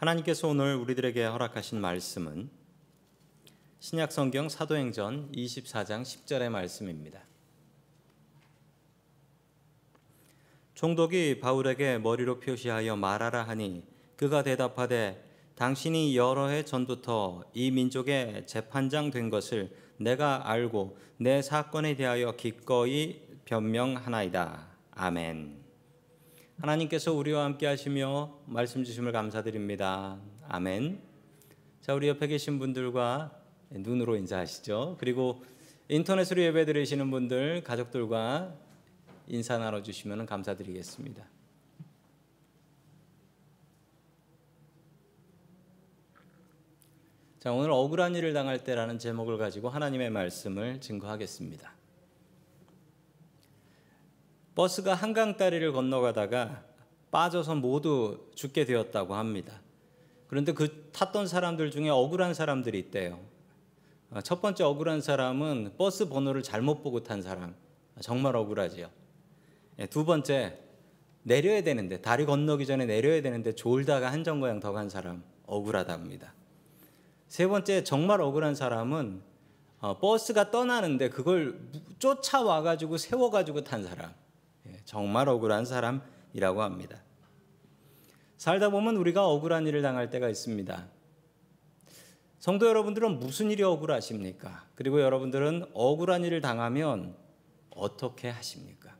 하나님께서 오늘 우리들에게 허락하신 말씀은 신약성경 사도행전 24장 10절의 말씀입니다. 총독이 바울에게 머리로 표시하여 말하라 하니 그가 대답하되 당신이 여러 해 전부터 이 민족의 재판장 된 것을 내가 알고 내 사건에 대하여 기꺼이 변명하나이다. 아멘. 하나님께서 우리와 함께 하시며 말씀 주심을 감사드립니다. 아멘. 자, 우리 옆에 계신 분들과 눈으로 인사하시죠. 그리고 인터넷으로 예배 드리시는 분들, 가족들과 인사 나눠주시면 감사드리겠습니다. 자, 오늘 억울한 일을 당할 때라는 제목을 가지고 하나님의 말씀을 증거하겠습니다. 버스가 한강 다리를 건너가다가 빠져서 모두 죽게 되었다고 합니다. 그런데 그 탔던 사람들 중에 억울한 사람들이 있대요. 첫 번째 억울한 사람은 버스 번호를 잘못 보고 탄 사람. 정말 억울하지요. 두 번째, 내려야 되는데, 다리 건너기 전에 내려야 되는데 졸다가 한 정거장 더 간 사람. 억울하답니다. 세 번째 정말 억울한 사람은 버스가 떠나는데 그걸 쫓아와가지고 세워가지고 탄 사람. 정말 억울한 사람이라고 합니다. 살다 보면 우리가 억울한 일을 당할 때가 있습니다. 성도 여러분들은 무슨 일이 억울하십니까? 그리고 여러분들은 억울한 일을 당하면 어떻게 하십니까?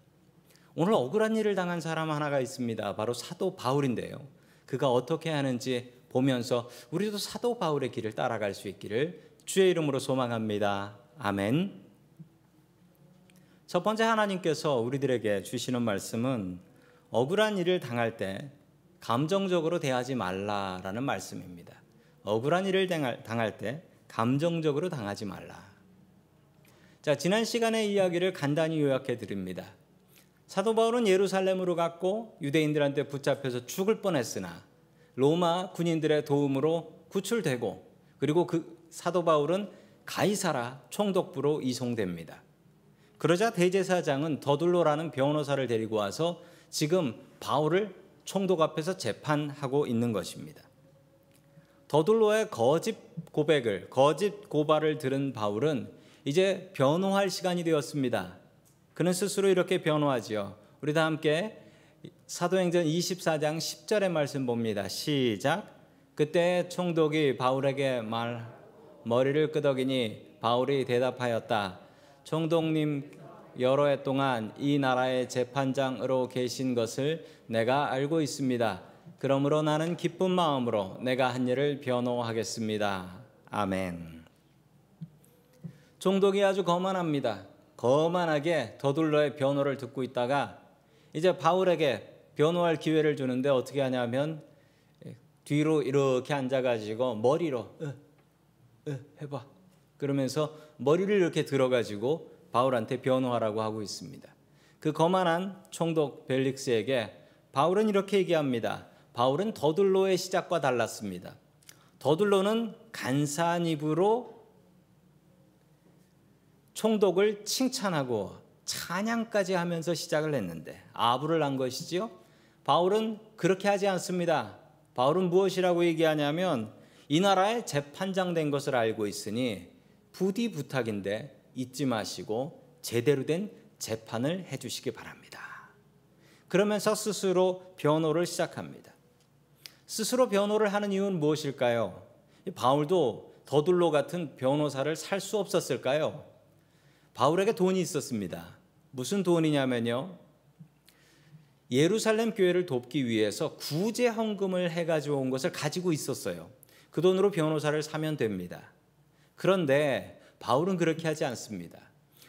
오늘 억울한 일을 당한 사람 하나가 있습니다. 바로 사도 바울인데요. 그가 어떻게 하는지 보면서 우리도 사도 바울의 길을 따라갈 수 있기를 주의 이름으로 소망합니다. 아멘. 첫 번째, 하나님께서 우리들에게 주시는 말씀은 억울한 일을 당할 때 감정적으로 대하지 말라라는 말씀입니다. 억울한 일을 당할 때 감정적으로 당하지 말라. 자, 지난 시간의 이야기를 간단히 요약해 드립니다. 사도 바울은 예루살렘으로 갔고 유대인들한테 붙잡혀서 죽을 뻔했으나 로마 군인들의 도움으로 구출되고, 그리고 그 사도 바울은 가이사라 총독부로 이송됩니다. 그러자 대제사장은 더둘로라는 변호사를 데리고 와서 지금 바울을 총독 앞에서 재판하고 있는 것입니다. 더둘로의 거짓 고발을 들은 바울은 이제 변호할 시간이 되었습니다. 그는 스스로 이렇게 변호하지요. 우리 다 함께 사도행전 24장 10절의 말씀 봅니다. 시작. 그때 총독이 바울에게 머리를 끄덕이니 바울이 대답하였다. 총독님, 여러 해 동안 이 나라의 재판장으로 계신 것을 내가 알고 있습니다. 그러므로 나는 기쁜 마음으로 내가 한 일을 변호하겠습니다. 아멘. 총독이 아주 거만합니다. 거만하게 더둘로의 변호를 듣고 있다가 이제 바울에게 변호할 기회를 주는데 어떻게 하냐면 뒤로 이렇게 앉아가지고 머리로 해봐. 그러면서 머리를 이렇게 들어가지고 바울한테 변호하라고 하고 있습니다. 그 거만한 총독 벨릭스에게 바울은 이렇게 얘기합니다. 바울은 더둘로의 시작과 달랐습니다. 더둘로는 간사한 입으로 총독을 칭찬하고 찬양까지 하면서 시작을 했는데 아부를 한 것이지요. 바울은 그렇게 하지 않습니다. 바울은 무엇이라고 얘기하냐면 이 나라의 재판장 된 것을 알고 있으니 부디 부탁인데 잊지 마시고 제대로 된 재판을 해주시기 바랍니다. 그러면서 스스로 변호를 시작합니다. 스스로 변호를 하는 이유는 무엇일까요? 바울도 더둘로 같은 변호사를 살 수 없었을까요? 바울에게 돈이 있었습니다. 무슨 돈이냐면요, 예루살렘 교회를 돕기 위해서 구제 헌금을 해가지고 온 것을 가지고 있었어요. 그 돈으로 변호사를 사면 됩니다. 그런데 바울은 그렇게 하지 않습니다.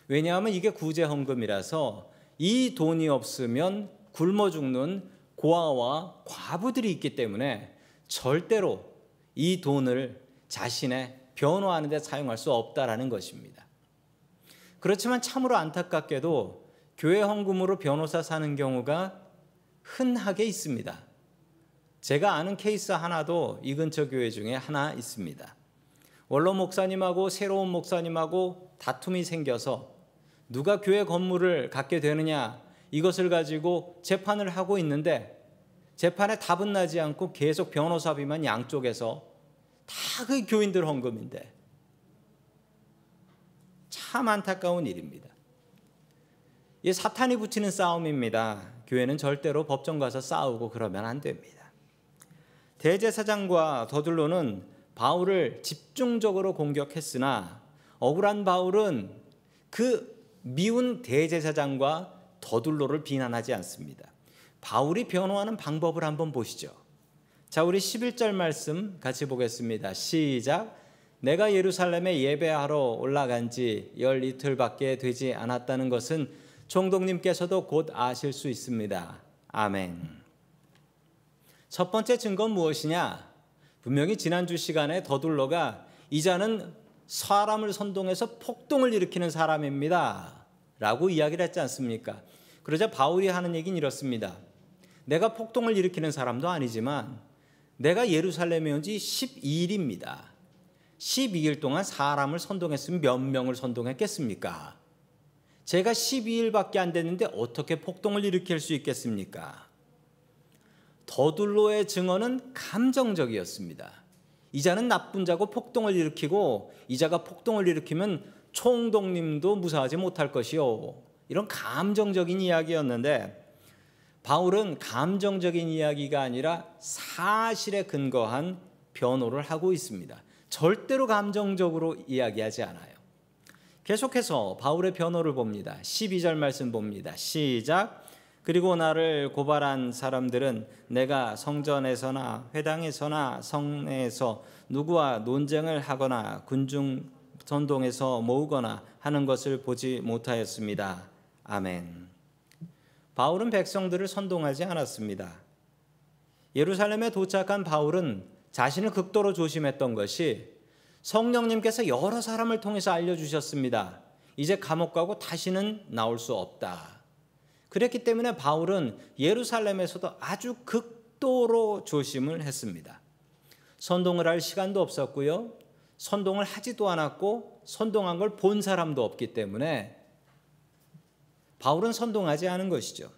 왜냐하면 이게 구제헌금이라서 이 돈이 없으면 굶어 죽는 고아와 과부들이 있기 때문에 절대로 이 돈을 자신의 변호하는 데 사용할 수 없다라는 것입니다. 그렇지만 참으로 안타깝게도 교회 헌금으로 변호사 사는 경우가 흔하게 있습니다. 제가 아는 케이스 하나도 이 근처 교회 중에 하나 있습니다. 원로 목사님하고 새로운 목사님하고 다툼이 생겨서 누가 교회 건물을 갖게 되느냐, 이것을 가지고 재판을 하고 있는데 재판에 답은 나지 않고 계속 변호사비만 양쪽에서 다 그 교인들 헌금인데 참 안타까운 일입니다. 이게 사탄이 붙이는 싸움입니다. 교회는 절대로 법정 가서 싸우고 그러면 안 됩니다. 대제사장과 더둘로는 바울을 집중적으로 공격했으나 억울한 바울은 그 미운 대제사장과 더둘로를 비난하지 않습니다. 바울이 변호하는 방법을 한번 보시죠. 자, 우리 11절 말씀 같이 보겠습니다. 시작. 내가 예루살렘에 예배하러 올라간 지 12틀밖에 되지 않았다는 것은 총독님께서도 곧 아실 수 있습니다. 아멘. 첫 번째 증거는 무엇이냐? 분명히 지난주 시간에 더둘로가 이자는 사람을 선동해서 폭동을 일으키는 사람입니다 라고 이야기를 했지 않습니까? 그러자 바울이 하는 얘기는 이렇습니다. 내가 폭동을 일으키는 사람도 아니지만 내가 예루살렘에 온 지 12일입니다. 12일 동안 사람을 선동했으면 몇 명을 선동했겠습니까? 제가 12일밖에 안 됐는데 어떻게 폭동을 일으킬 수 있겠습니까? 더둘로의 증언은 감정적이었습니다. 이자는 나쁜 자고 폭동을 일으키고 이자가 폭동을 일으키면 총독님도 무사하지 못할 것이요. 이런 감정적인 이야기였는데 바울은 감정적인 이야기가 아니라 사실에 근거한 변호를 하고 있습니다. 절대로 감정적으로 이야기하지 않아요. 계속해서 바울의 변호를 봅니다. 12절 말씀 봅니다. 시작. 그리고 나를 고발한 사람들은 내가 성전에서나 회당에서나 성내에서 누구와 논쟁을 하거나 군중 선동에서 모으거나 하는 것을 보지 못하였습니다. 아멘. 바울은 백성들을 선동하지 않았습니다. 예루살렘에 도착한 바울은 자신을 극도로 조심했던 것이 성령님께서 여러 사람을 통해서 알려주셨습니다. 이제 감옥 가고 다시는 나올 수 없다. 그랬기 때문에 바울은 예루살렘에서도 아주 극도로 조심을 했습니다. 선동을 할 시간도 없었고요. 선동을 하지도 않았고 선동한 걸 본 사람도 없기 때문에 바울은 선동하지 않은 것이죠.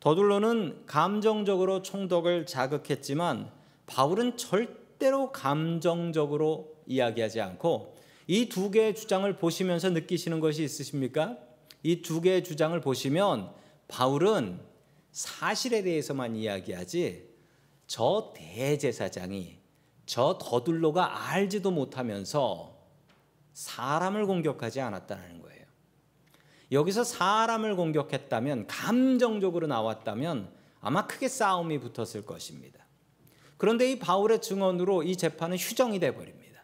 더둘로는 감정적으로 총독을 자극했지만 바울은 절대로 감정적으로 이야기하지 않고 이 두 개의 주장을 보시면서 느끼시는 것이 있으십니까? 이 두 개의 주장을 보시면 바울은 사실에 대해서만 이야기하지 저 대제사장이 저 더둘로가 알지도 못하면서 사람을 공격하지 않았다는 거예요. 여기서 사람을 공격했다면 감정적으로 나왔다면 아마 크게 싸움이 붙었을 것입니다. 그런데 이 바울의 증언으로 이 재판은 휴정이 돼버립니다.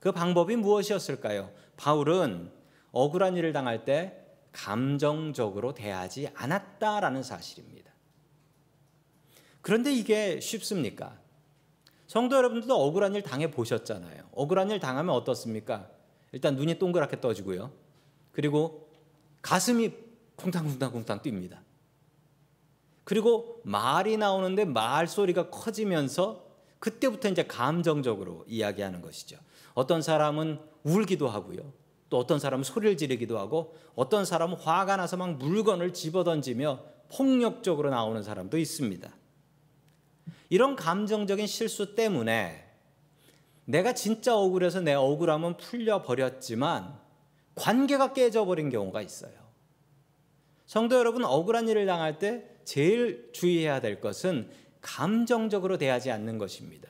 그 방법이 무엇이었을까요? 바울은 억울한 일을 당할 때 감정적으로 대하지 않았다라는 사실입니다. 그런데 이게 쉽습니까? 성도 여러분들도 억울한 일 당해보셨잖아요. 억울한 일 당하면 어떻습니까? 일단 눈이 동그랗게 떠지고요. 그리고 가슴이 쿵탕쿵탕쿵탕 뜁니다. 그리고 말이 나오는데 말소리가 커지면서 그때부터 이제 감정적으로 이야기하는 것이죠. 어떤 사람은 울기도 하고요. 또 어떤 사람은 소리를 지르기도 하고 어떤 사람은 화가 나서 막 물건을 집어던지며 폭력적으로 나오는 사람도 있습니다. 이런 감정적인 실수 때문에 내가 진짜 억울해서 내 억울함은 풀려버렸지만 관계가 깨져버린 경우가 있어요. 성도 여러분, 억울한 일을 당할 때 제일 주의해야 될 것은 감정적으로 대하지 않는 것입니다.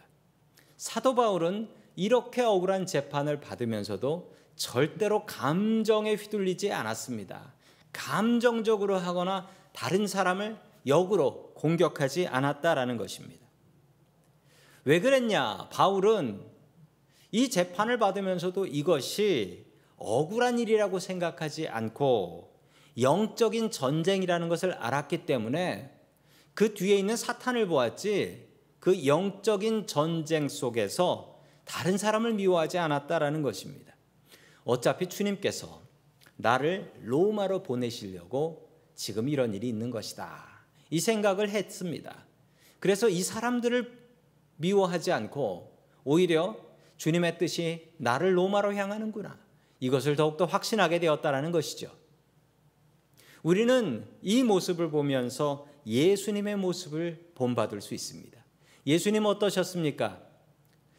사도 바울은 이렇게 억울한 재판을 받으면서도 절대로 감정에 휘둘리지 않았습니다. 감정적으로 하거나 다른 사람을 역으로 공격하지 않았다라는 것입니다. 왜 그랬냐? 바울은 이 재판을 받으면서도 이것이 억울한 일이라고 생각하지 않고 영적인 전쟁이라는 것을 알았기 때문에 그 뒤에 있는 사탄을 보았지 그 영적인 전쟁 속에서 다른 사람을 미워하지 않았다라는 것입니다. 어차피 주님께서 나를 로마로 보내시려고 지금 이런 일이 있는 것이다. 이 생각을 했습니다. 그래서 이 사람들을 미워하지 않고 오히려 주님의 뜻이 나를 로마로 향하는구나. 이것을 더욱더 확신하게 되었다라는 것이죠. 우리는 이 모습을 보면서 예수님의 모습을 본받을 수 있습니다. 예수님 어떠셨습니까?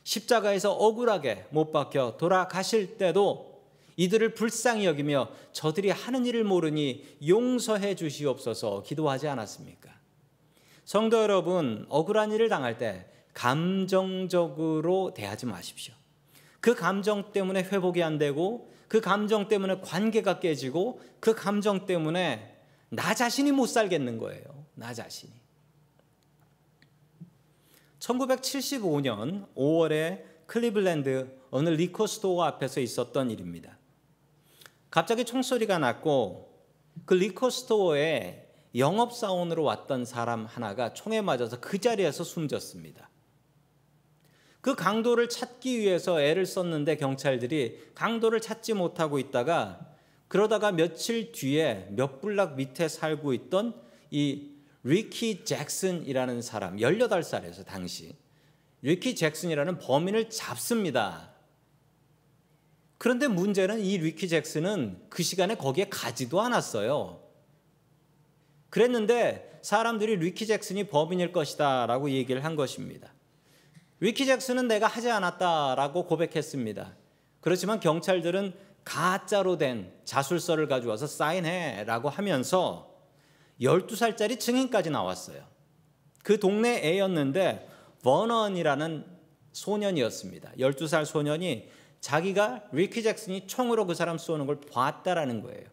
십자가에서 억울하게 못 박혀 돌아가실 때도 이들을 불쌍히 여기며 저들이 하는 일을 모르니 용서해 주시옵소서 기도하지 않았습니까? 성도 여러분, 억울한 일을 당할 때 감정적으로 대하지 마십시오. 그 감정 때문에 회복이 안 되고, 그 감정 때문에 관계가 깨지고, 그 감정 때문에 나 자신이 못 살겠는 거예요. 나 자신이. 1975년 5월에 클리블랜드 어느 리코스토어 앞에서 있었던 일입니다. 갑자기 총소리가 났고 그 리코스토어에 영업사원으로 왔던 사람 하나가 총에 맞아서 그 자리에서 숨졌습니다. 그 강도를 찾기 위해서 애를 썼는데 경찰들이 강도를 찾지 못하고 있다가, 그러다가 며칠 뒤에 몇 블락 밑에 살고 있던 이 리키 잭슨이라는 사람, 18살에서 당시 리키 잭슨이라는 범인을 잡습니다. 그런데 문제는 이 리키 잭슨은 그 시간에 거기에 가지도 않았어요. 그랬는데 사람들이 리키 잭슨이 범인일 것이다 라고 얘기를 한 것입니다. 리키 잭슨은 내가 하지 않았다라고 고백했습니다. 그렇지만 경찰들은 가짜로 된 자술서를 가져와서 사인해라고 하면서 12살짜리 증인까지 나왔어요. 그 동네 애였는데 버넌이라는 소년이었습니다. 12살 소년이 자기가 리키 잭슨이 총으로 그 사람 쏘는 걸 봤다라는 거예요.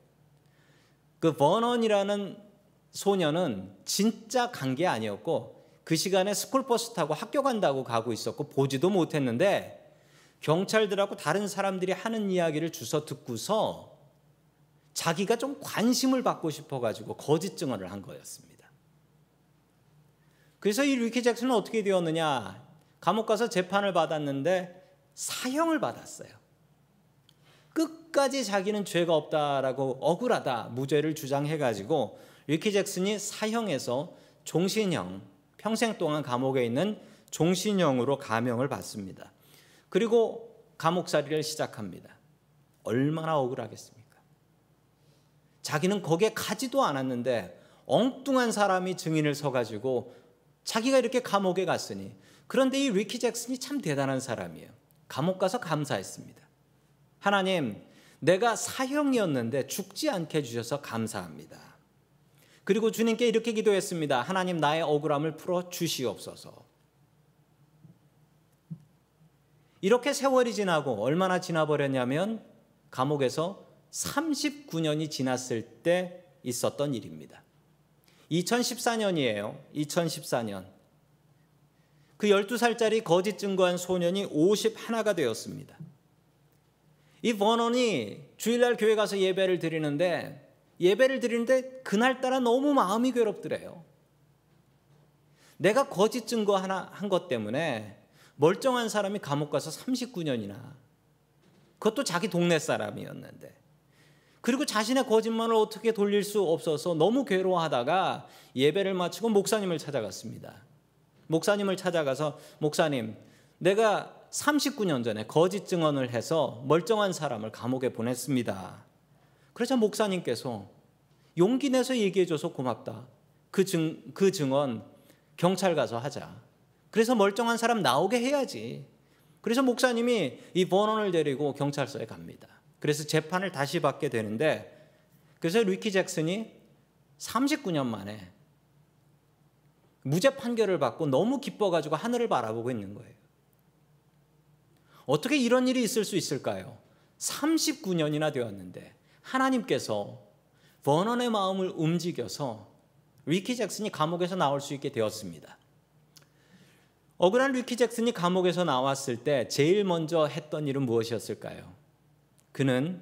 그 버넌이라는 소년은 진짜 간 게 아니었고 그 시간에 스쿨버스 타고 학교 간다고 가고 있었고 보지도 못했는데 경찰들하고 다른 사람들이 하는 이야기를 주워 듣고서 자기가 좀 관심을 받고 싶어가지고 거짓 증언을 한 거였습니다. 그래서 이 리키 잭슨은 어떻게 되었느냐. 감옥 가서 재판을 받았는데 사형을 받았어요. 끝까지 자기는 죄가 없다라고 억울하다 무죄를 주장해가지고 리키 잭슨이 사형에서 종신형, 평생 동안 감옥에 있는 종신형으로 감형을 받습니다. 그리고 감옥살이를 시작합니다. 얼마나 억울하겠습니까? 자기는 거기에 가지도 않았는데 엉뚱한 사람이 증인을 서가지고 자기가 이렇게 감옥에 갔으니. 그런데 이 리키 잭슨이 참 대단한 사람이에요. 감옥 가서 감사했습니다. 하나님, 내가 사형이었는데 죽지 않게 해주셔서 감사합니다. 그리고 주님께 이렇게 기도했습니다. 하나님, 나의 억울함을 풀어 주시옵소서. 이렇게 세월이 지나고 얼마나 지나버렸냐면 감옥에서 39년이 지났을 때 있었던 일입니다. 2014년이에요. 2014년. 그 12살짜리 거짓 증거한 소년이 51가 되었습니다. 이 버논이 주일날 교회 가서 예배를 드리는데 그날따라 너무 마음이 괴롭더래요. 내가 거짓 증거 하나 한 것 때문에 멀쩡한 사람이 감옥 가서 39년이나, 그것도 자기 동네 사람이었는데, 그리고 자신의 거짓말을 어떻게 돌릴 수 없어서 너무 괴로워하다가 예배를 마치고 목사님을 찾아갔습니다. 목사님을 찾아가서, 목사님, 내가 39년 전에 거짓 증언을 해서 멀쩡한 사람을 감옥에 보냈습니다. 그러자 목사님께서 용기 내서 얘기해줘서 고맙다. 그 증언 경찰 가서 하자. 그래서 멀쩡한 사람 나오게 해야지. 그래서 목사님이 이 버논을 데리고 경찰서에 갑니다. 그래서 재판을 다시 받게 되는데, 그래서 리키 잭슨이 39년 만에 무죄 판결을 받고 너무 기뻐가지고 하늘을 바라보고 있는 거예요. 어떻게 이런 일이 있을 수 있을까요? 39년이나 되었는데 하나님께서 버넌의 마음을 움직여서 리키 잭슨이 감옥에서 나올 수 있게 되었습니다. 억울한 리키 잭슨이 감옥에서 나왔을 때 제일 먼저 했던 일은 무엇이었을까요? 그는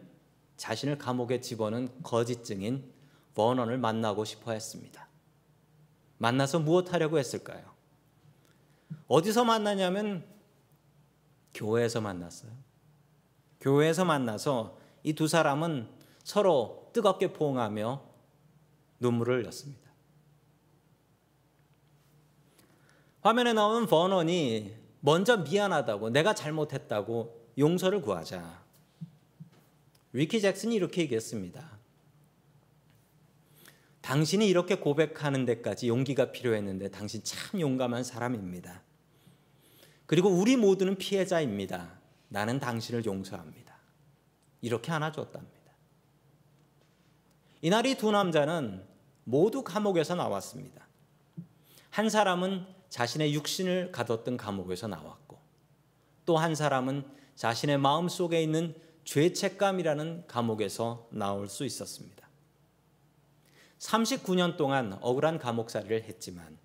자신을 감옥에 집어넣은 거짓 증인 버넌을 만나고 싶어 했습니다. 만나서 무엇 하려고 했을까요? 어디서 만나냐면 교회에서 만났어요. 교회에서 만나서 이 두 사람은 서로 뜨겁게 포옹하며 눈물을 흘렸습니다. 화면에 나오는 버넌이 먼저 미안하다고, 내가 잘못했다고 용서를 구하자 리키 잭슨이 이렇게 얘기했습니다. 당신이 이렇게 고백하는 데까지 용기가 필요했는데 당신 참 용감한 사람입니다. 그리고 우리 모두는 피해자입니다. 나는 당신을 용서합니다. 이렇게 안아줬답니다. 이날 이 두 남자는 모두 감옥에서 나왔습니다. 한 사람은 자신의 육신을 가뒀던 감옥에서 나왔고 또 한 사람은 자신의 마음속에 있는 죄책감이라는 감옥에서 나올 수 있었습니다. 39년 동안 억울한 감옥살이를 했지만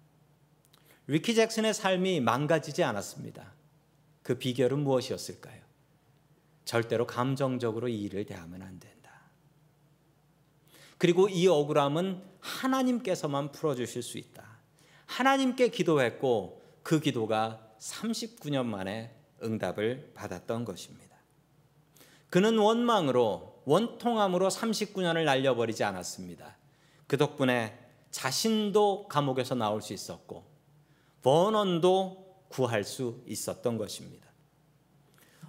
리키 잭슨의 삶이 망가지지 않았습니다. 그 비결은 무엇이었을까요? 절대로 감정적으로 이 일을 대하면 안 된다. 그리고 이 억울함은 하나님께서만 풀어주실 수 있다. 하나님께 기도했고 그 기도가 39년 만에 응답을 받았던 것입니다. 그는 원망으로 원통함으로 39년을 날려버리지 않았습니다. 그 덕분에 자신도 감옥에서 나올 수 있었고 번원도 구할 수 있었던 것입니다.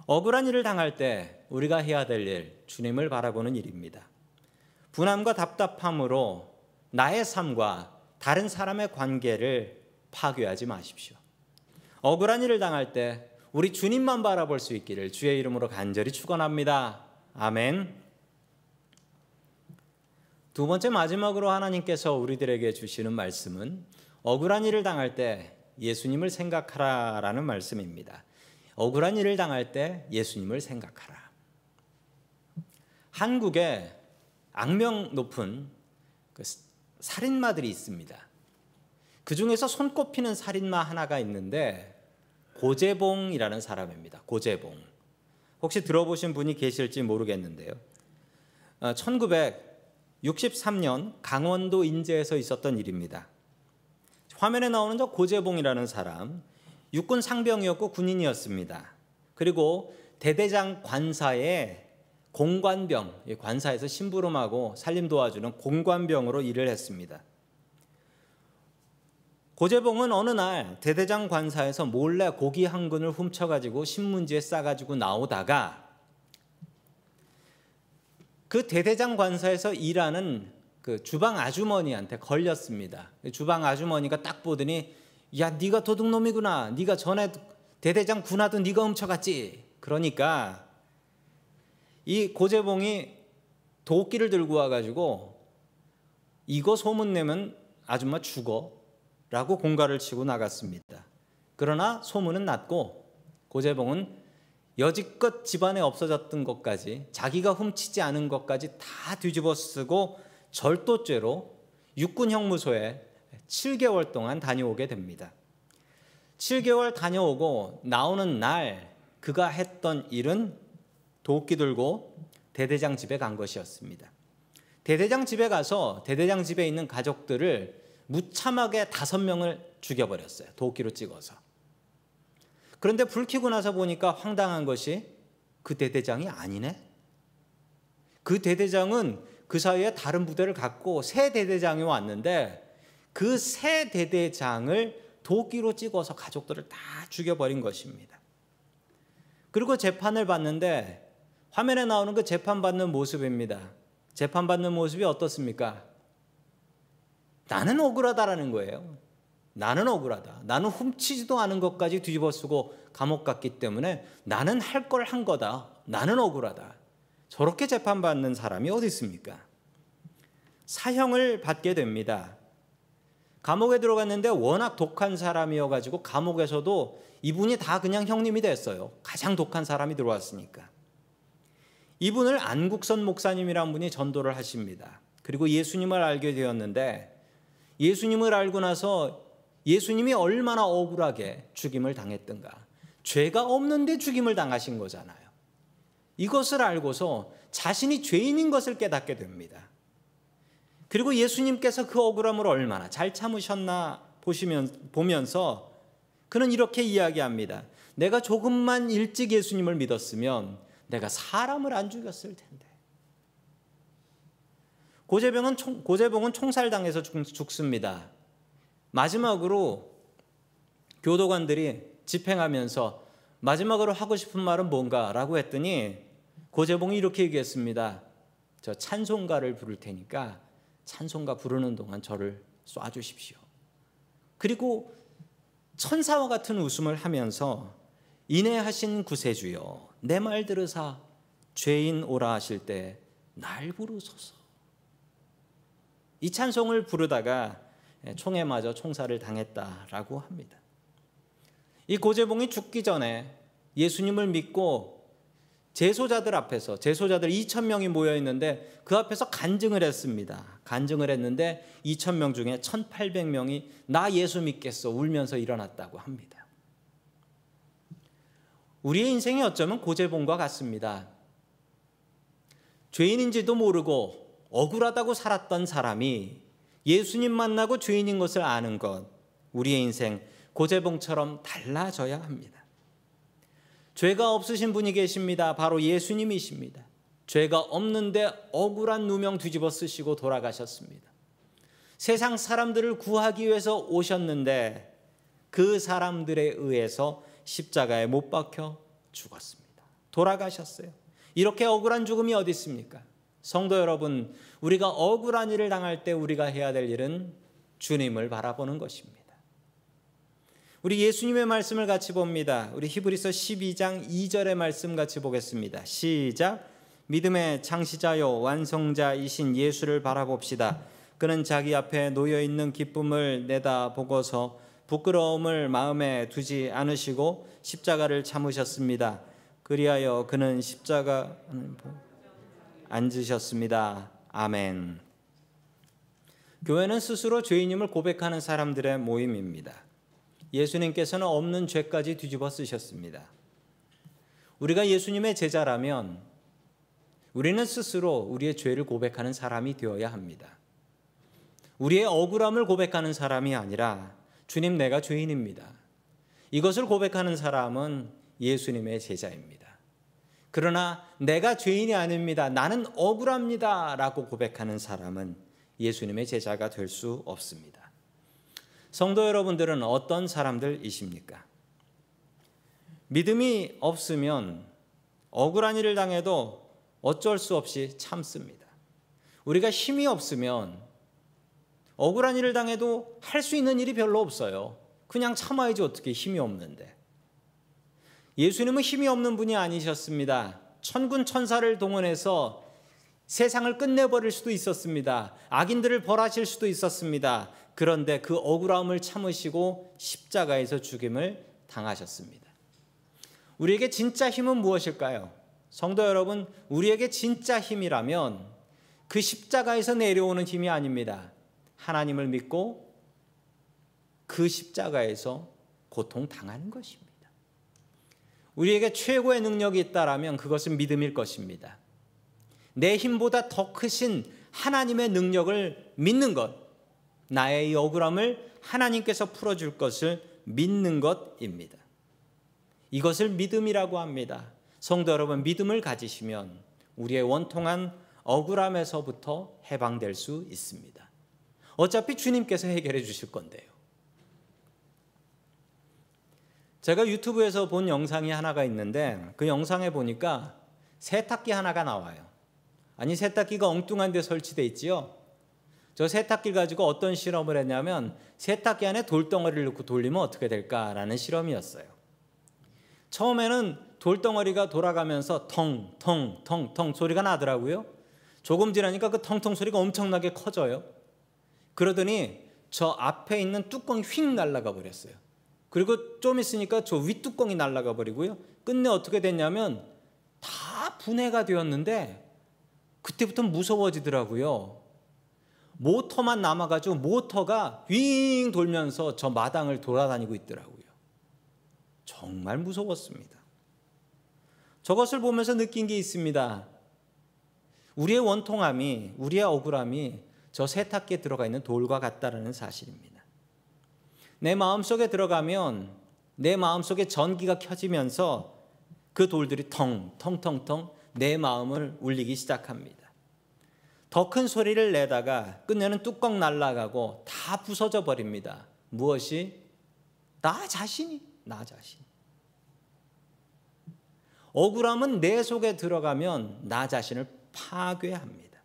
억울한 일을 당할 때 우리가 해야 될 일, 주님을 바라보는 일입니다. 분함과 답답함으로 나의 삶과 다른 사람의 관계를 파괴하지 마십시오. 억울한 일을 당할 때 우리 주님만 바라볼 수 있기를 주의 이름으로 간절히 축원합니다. 아멘. 두 번째 마지막으로 하나님께서 우리들에게 주시는 말씀은 억울한 일을 당할 때 예수님을 생각하라라는 말씀입니다. 억울한 일을 당할 때 예수님을 생각하라. 한국에 악명 높은 살인마들이 있습니다. 그 중에서 손꼽히는 살인마 하나가 있는데 고재봉이라는 사람입니다. 고재봉. 혹시 들어보신 분이 계실지 모르겠는데요. 1963년 강원도 인제에서 있었던 일입니다. 화면에 나오는 저 고재봉이라는 사람, 육군 상병이었고 군인이었습니다. 그리고 대대장 관사의 공관병, 관사에서 심부름하고 살림 도와주는 공관병으로 일을 했습니다. 고재봉은 어느 날 대대장 관사에서 몰래 고기 한 근을 훔쳐가지고 신문지에 싸가지고 나오다가 그 대대장 관사에서 일하는 그 주방 아주머니한테 걸렸습니다. 주방 아주머니가 딱 보더니 야, 네가 도둑놈이구나. 네가 전에 대대장 군화도 네가 훔쳐갔지. 그러니까 이 고재봉이 도끼를 들고 와가지고 이거 소문내면 아줌마 죽어 라고 공갈을 치고 나갔습니다. 그러나 소문은 났고 고재봉은 여지껏 집안에 없어졌던 것까지 자기가 훔치지 않은 것까지 다 뒤집어 쓰고 절도죄로 육군형무소에 7개월 동안 다녀오게 됩니다. 7개월 다녀오고 나오는 날 그가 했던 일은 도끼 들고 대대장 집에 간 것이었습니다. 대대장 집에 가서 대대장 집에 있는 가족들을 무참하게 5명을 죽여버렸어요. 도끼로 찍어서. 그런데 불 켜고 나서 보니까 황당한 것이 그 대대장이 아니네. 그 대대장은 그 사이에 다른 부대를 갖고 새 대대장이 왔는데 그 새 대대장을 도끼로 찍어서 가족들을 다 죽여버린 것입니다. 그리고 재판을 받는데 화면에 나오는 그 재판받는 모습입니다. 재판받는 모습이 어떻습니까? 나는 억울하다라는 거예요. 나는 억울하다. 나는 훔치지도 않은 것까지 뒤집어쓰고 감옥 갔기 때문에 나는 할 걸 한 거다. 나는 억울하다. 저렇게 재판받는 사람이 어디 있습니까? 사형을 받게 됩니다. 감옥에 들어갔는데 워낙 독한 사람이어가지고 감옥에서도 이분이 다 그냥 형님이 됐어요. 가장 독한 사람이 들어왔으니까. 이분을 안국선 목사님이란 분이 전도를 하십니다. 그리고 예수님을 알게 되었는데 예수님을 알고 나서 예수님이 얼마나 억울하게 죽임을 당했던가. 죄가 없는데 죽임을 당하신 거잖아요. 이것을 알고서 자신이 죄인인 것을 깨닫게 됩니다. 그리고 예수님께서 그 억울함을 얼마나 잘 참으셨나 보면서 그는 이렇게 이야기합니다. 내가 조금만 일찍 예수님을 믿었으면 내가 사람을 안 죽였을 텐데. 고재봉은 총살당해서 죽습니다. 마지막으로 교도관들이 집행하면서 마지막으로 하고 싶은 말은 뭔가라고 했더니 고재봉이 이렇게 얘기했습니다. 저 찬송가를 부를 테니까 찬송가 부르는 동안 저를 쏴주십시오. 그리고 천사와 같은 웃음을 하면서 인애하신 구세주여 내 말 들으사 죄인 오라 하실 때 날 부르소서. 이 찬송을 부르다가 총에 맞아 총살을 당했다라고 합니다. 이 고재봉이 죽기 전에 예수님을 믿고 제소자들 앞에서, 제소자들 2,000명이 모여 있는데 그 앞에서 간증을 했습니다. 간증을 했는데 2,000명 중에 1,800명이 나 예수 믿겠어 울면서 일어났다고 합니다. 우리의 인생이 어쩌면 고재봉과 같습니다. 죄인인지도 모르고 억울하다고 살았던 사람이 예수님 만나고 죄인인 것을 아는 것, 우리의 인생 고재봉처럼 달라져야 합니다. 죄가 없으신 분이 계십니다. 바로 예수님이십니다. 죄가 없는데 억울한 누명 뒤집어 쓰시고 돌아가셨습니다. 세상 사람들을 구하기 위해서 오셨는데 그 사람들에 의해서 십자가에 못 박혀 죽었습니다. 돌아가셨어요. 이렇게 억울한 죽음이 어디 있습니까? 성도 여러분, 우리가 억울한 일을 당할 때 우리가 해야 될 일은 주님을 바라보는 것입니다. 우리 예수님의 말씀을 같이 봅니다. 우리 히브리서 12장 2절의 말씀 같이 보겠습니다. 시작. 믿음의 창시자요 완성자이신 예수를 바라봅시다. 그는 자기 앞에 놓여있는 기쁨을 내다보고서 부끄러움을 마음에 두지 않으시고 십자가를 참으셨습니다. 그리하여 그는 십자가에 앉으셨습니다. 아멘. 교회는 스스로 죄인임을 고백하는 사람들의 모임입니다. 예수님께서는 없는 죄까지 뒤집어 쓰셨습니다. 우리가 예수님의 제자라면 우리는 스스로 우리의 죄를 고백하는 사람이 되어야 합니다. 우리의 억울함을 고백하는 사람이 아니라 주님 내가 죄인입니다. 이것을 고백하는 사람은 예수님의 제자입니다. 그러나 내가 죄인이 아닙니다. 나는 억울합니다. 라고 고백하는 사람은 예수님의 제자가 될 수 없습니다. 성도 여러분들은 어떤 사람들이십니까? 믿음이 없으면 억울한 일을 당해도 어쩔 수 없이 참습니다. 우리가 힘이 없으면 억울한 일을 당해도 할 수 있는 일이 별로 없어요. 그냥 참아야지 어떻게 힘이 없는데. 예수님은 힘이 없는 분이 아니셨습니다. 천군 천사를 동원해서 세상을 끝내버릴 수도 있었습니다. 악인들을 벌하실 수도 있었습니다. 그런데 그 억울함을 참으시고 십자가에서 죽임을 당하셨습니다. 우리에게 진짜 힘은 무엇일까요? 성도 여러분, 우리에게 진짜 힘이라면 그 십자가에서 내려오는 힘이 아닙니다. 하나님을 믿고 그 십자가에서 고통당하는 것입니다. 우리에게 최고의 능력이 있다라면 그것은 믿음일 것입니다. 내 힘보다 더 크신 하나님의 능력을 믿는 것, 나의 이 억울함을 하나님께서 풀어줄 것을 믿는 것입니다. 이것을 믿음이라고 합니다. 성도 여러분, 믿음을 가지시면 우리의 원통한 억울함에서부터 해방될 수 있습니다. 어차피 주님께서 해결해 주실 건데요. 제가 유튜브에서 본 영상이 하나가 있는데 그 영상에 보니까 세탁기 하나가 나와요. 아니, 세탁기가 엉뚱한 데 설치돼 있지요. 저 세탁기를 가지고 어떤 실험을 했냐면 세탁기 안에 돌덩어리를 넣고 돌리면 어떻게 될까라는 실험이었어요. 처음에는 돌덩어리가 돌아가면서 텅텅텅텅 소리가 나더라고요. 조금 지나니까 그 텅텅 소리가 엄청나게 커져요. 그러더니 저 앞에 있는 뚜껑이 휙 날아가 버렸어요. 그리고 좀 있으니까 저 윗뚜껑이 날아가 버리고요. 끝내 어떻게 됐냐면 다 분해가 되었는데 그때부터 무서워지더라고요. 모터만 남아가지고 모터가 윙 돌면서 저 마당을 돌아다니고 있더라고요. 정말 무서웠습니다. 저것을 보면서 느낀 게 있습니다. 우리의 원통함이, 우리의 억울함이 저 세탁기에 들어가 있는 돌과 같다라는 사실입니다. 내 마음속에 들어가면 내 마음속에 전기가 켜지면서 그 돌들이 텅텅텅텅 내 마음을 울리기 시작합니다. 더 큰 소리를 내다가 끝내는 뚜껑 날아가고 다 부서져 버립니다. 무엇이? 나 자신이. 억울함은 내 속에 들어가면 나 자신을 파괴합니다.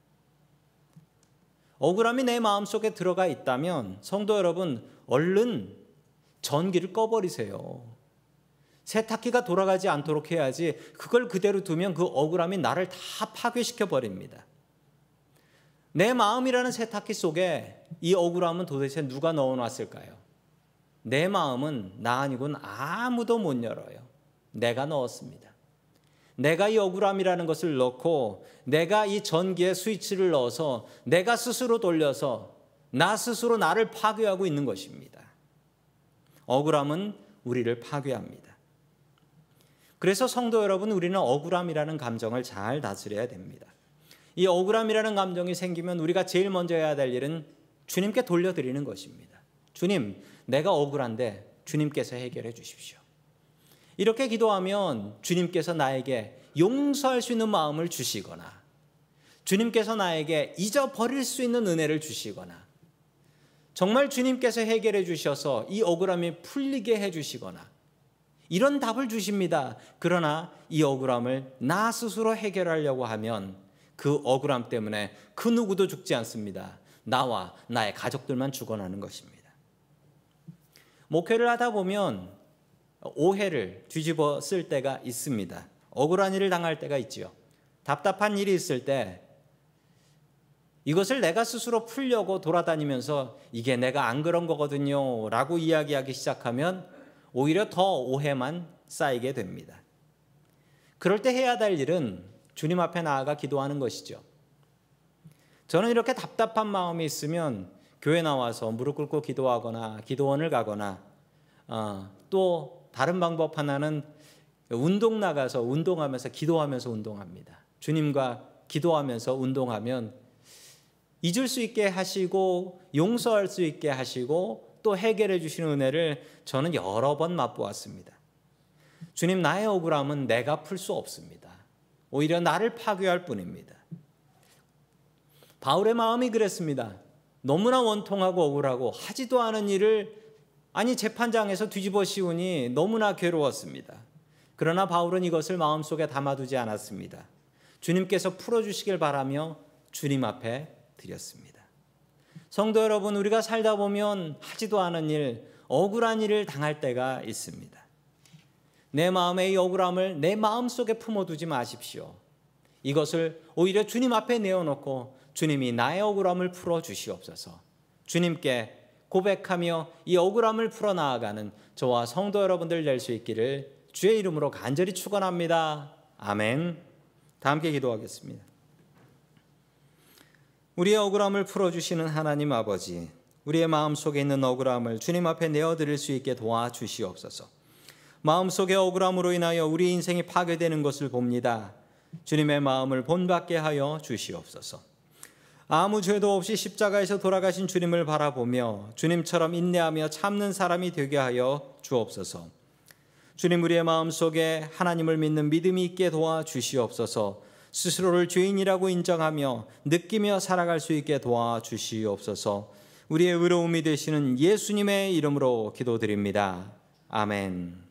억울함이 내 마음속에 들어가 있다면 성도 여러분, 얼른 전기를 꺼버리세요. 세탁기가 돌아가지 않도록 해야지, 그걸 그대로 두면 그 억울함이 나를 다 파괴시켜 버립니다. 내 마음이라는 세탁기 속에 이 억울함은 도대체 누가 넣어놨을까요? 내 마음은 나 아니고는 아무도 못 열어요. 내가 넣었습니다. 내가 이 억울함이라는 것을 넣고, 내가 이 전기에 스위치를 넣어서 내가 스스로 돌려서 나 스스로 나를 파괴하고 있는 것입니다. 억울함은 우리를 파괴합니다. 그래서 성도 여러분, 우리는 억울함이라는 감정을 잘 다스려야 됩니다. 이 억울함이라는 감정이 생기면 우리가 제일 먼저 해야 될 일은 주님께 돌려드리는 것입니다. 주님, 내가 억울한데 주님께서 해결해 주십시오. 이렇게 기도하면 주님께서 나에게 용서할 수 있는 마음을 주시거나, 주님께서 나에게 잊어버릴 수 있는 은혜를 주시거나, 정말 주님께서 해결해 주셔서 이 억울함이 풀리게 해 주시거나, 이런 답을 주십니다. 그러나 이 억울함을 나 스스로 해결하려고 하면 그 억울함 때문에 그 누구도 죽지 않습니다. 나와 나의 가족들만 죽어나는 것입니다. 목회를 하다 보면 오해를 뒤집어 쓸 때가 있습니다. 억울한 일을 당할 때가 있지요. 답답한 일이 있을 때 이것을 내가 스스로 풀려고 돌아다니면서 이게 내가 안 그런 거거든요 라고 이야기하기 시작하면 오히려 더 오해만 쌓이게 됩니다. 그럴 때 해야 될 일은 주님 앞에 나아가 기도하는 것이죠. 저는 이렇게 답답한 마음이 있으면 교회 나와서 무릎 꿇고 기도하거나 기도원을 가거나, 또 다른 방법 하나는 운동 나가서 운동하면서 기도하면서 운동합니다. 주님과 기도하면서 운동하면 잊을 수 있게 하시고 용서할 수 있게 하시고 또 해결해 주시는 은혜를 저는 여러 번 맛보았습니다. 주님, 나의 억울함은 내가 풀 수 없습니다. 오히려 나를 파괴할 뿐입니다. 바울의 마음이 그랬습니다. 너무나 원통하고 억울하고 하지도 않은 일을 재판장에서 뒤집어 씌우니 너무나 괴로웠습니다. 그러나 바울은 이것을 마음속에 담아두지 않았습니다. 주님께서 풀어주시길 바라며 주님 앞에 드렸습니다. 성도 여러분, 우리가 살다 보면 하지도 않은 일, 억울한 일을 당할 때가 있습니다. 내 마음의 이 억울함을 내 마음속에 품어두지 마십시오. 이것을 오히려 주님 앞에 내어놓고 주님이 나의 억울함을 풀어주시옵소서. 주님께 고백하며 이 억울함을 풀어나아가는 저와 성도 여러분들 될 수 있기를 주의 이름으로 간절히 축원합니다. 아멘. 다 함께 기도하겠습니다. 우리의 억울함을 풀어주시는 하나님 아버지, 우리의 마음속에 있는 억울함을 주님 앞에 내어드릴 수 있게 도와주시옵소서. 마음속의 억울함으로 인하여 우리 인생이 파괴되는 것을 봅니다. 주님의 마음을 본받게 하여 주시옵소서. 아무 죄도 없이 십자가에서 돌아가신 주님을 바라보며 주님처럼 인내하며 참는 사람이 되게 하여 주옵소서. 주님, 우리의 마음속에 하나님을 믿는 믿음이 있게 도와주시옵소서. 스스로를 죄인이라고 인정하며 느끼며 살아갈 수 있게 도와주시옵소서. 우리의 의로움이 되시는 예수님의 이름으로 기도드립니다. 아멘.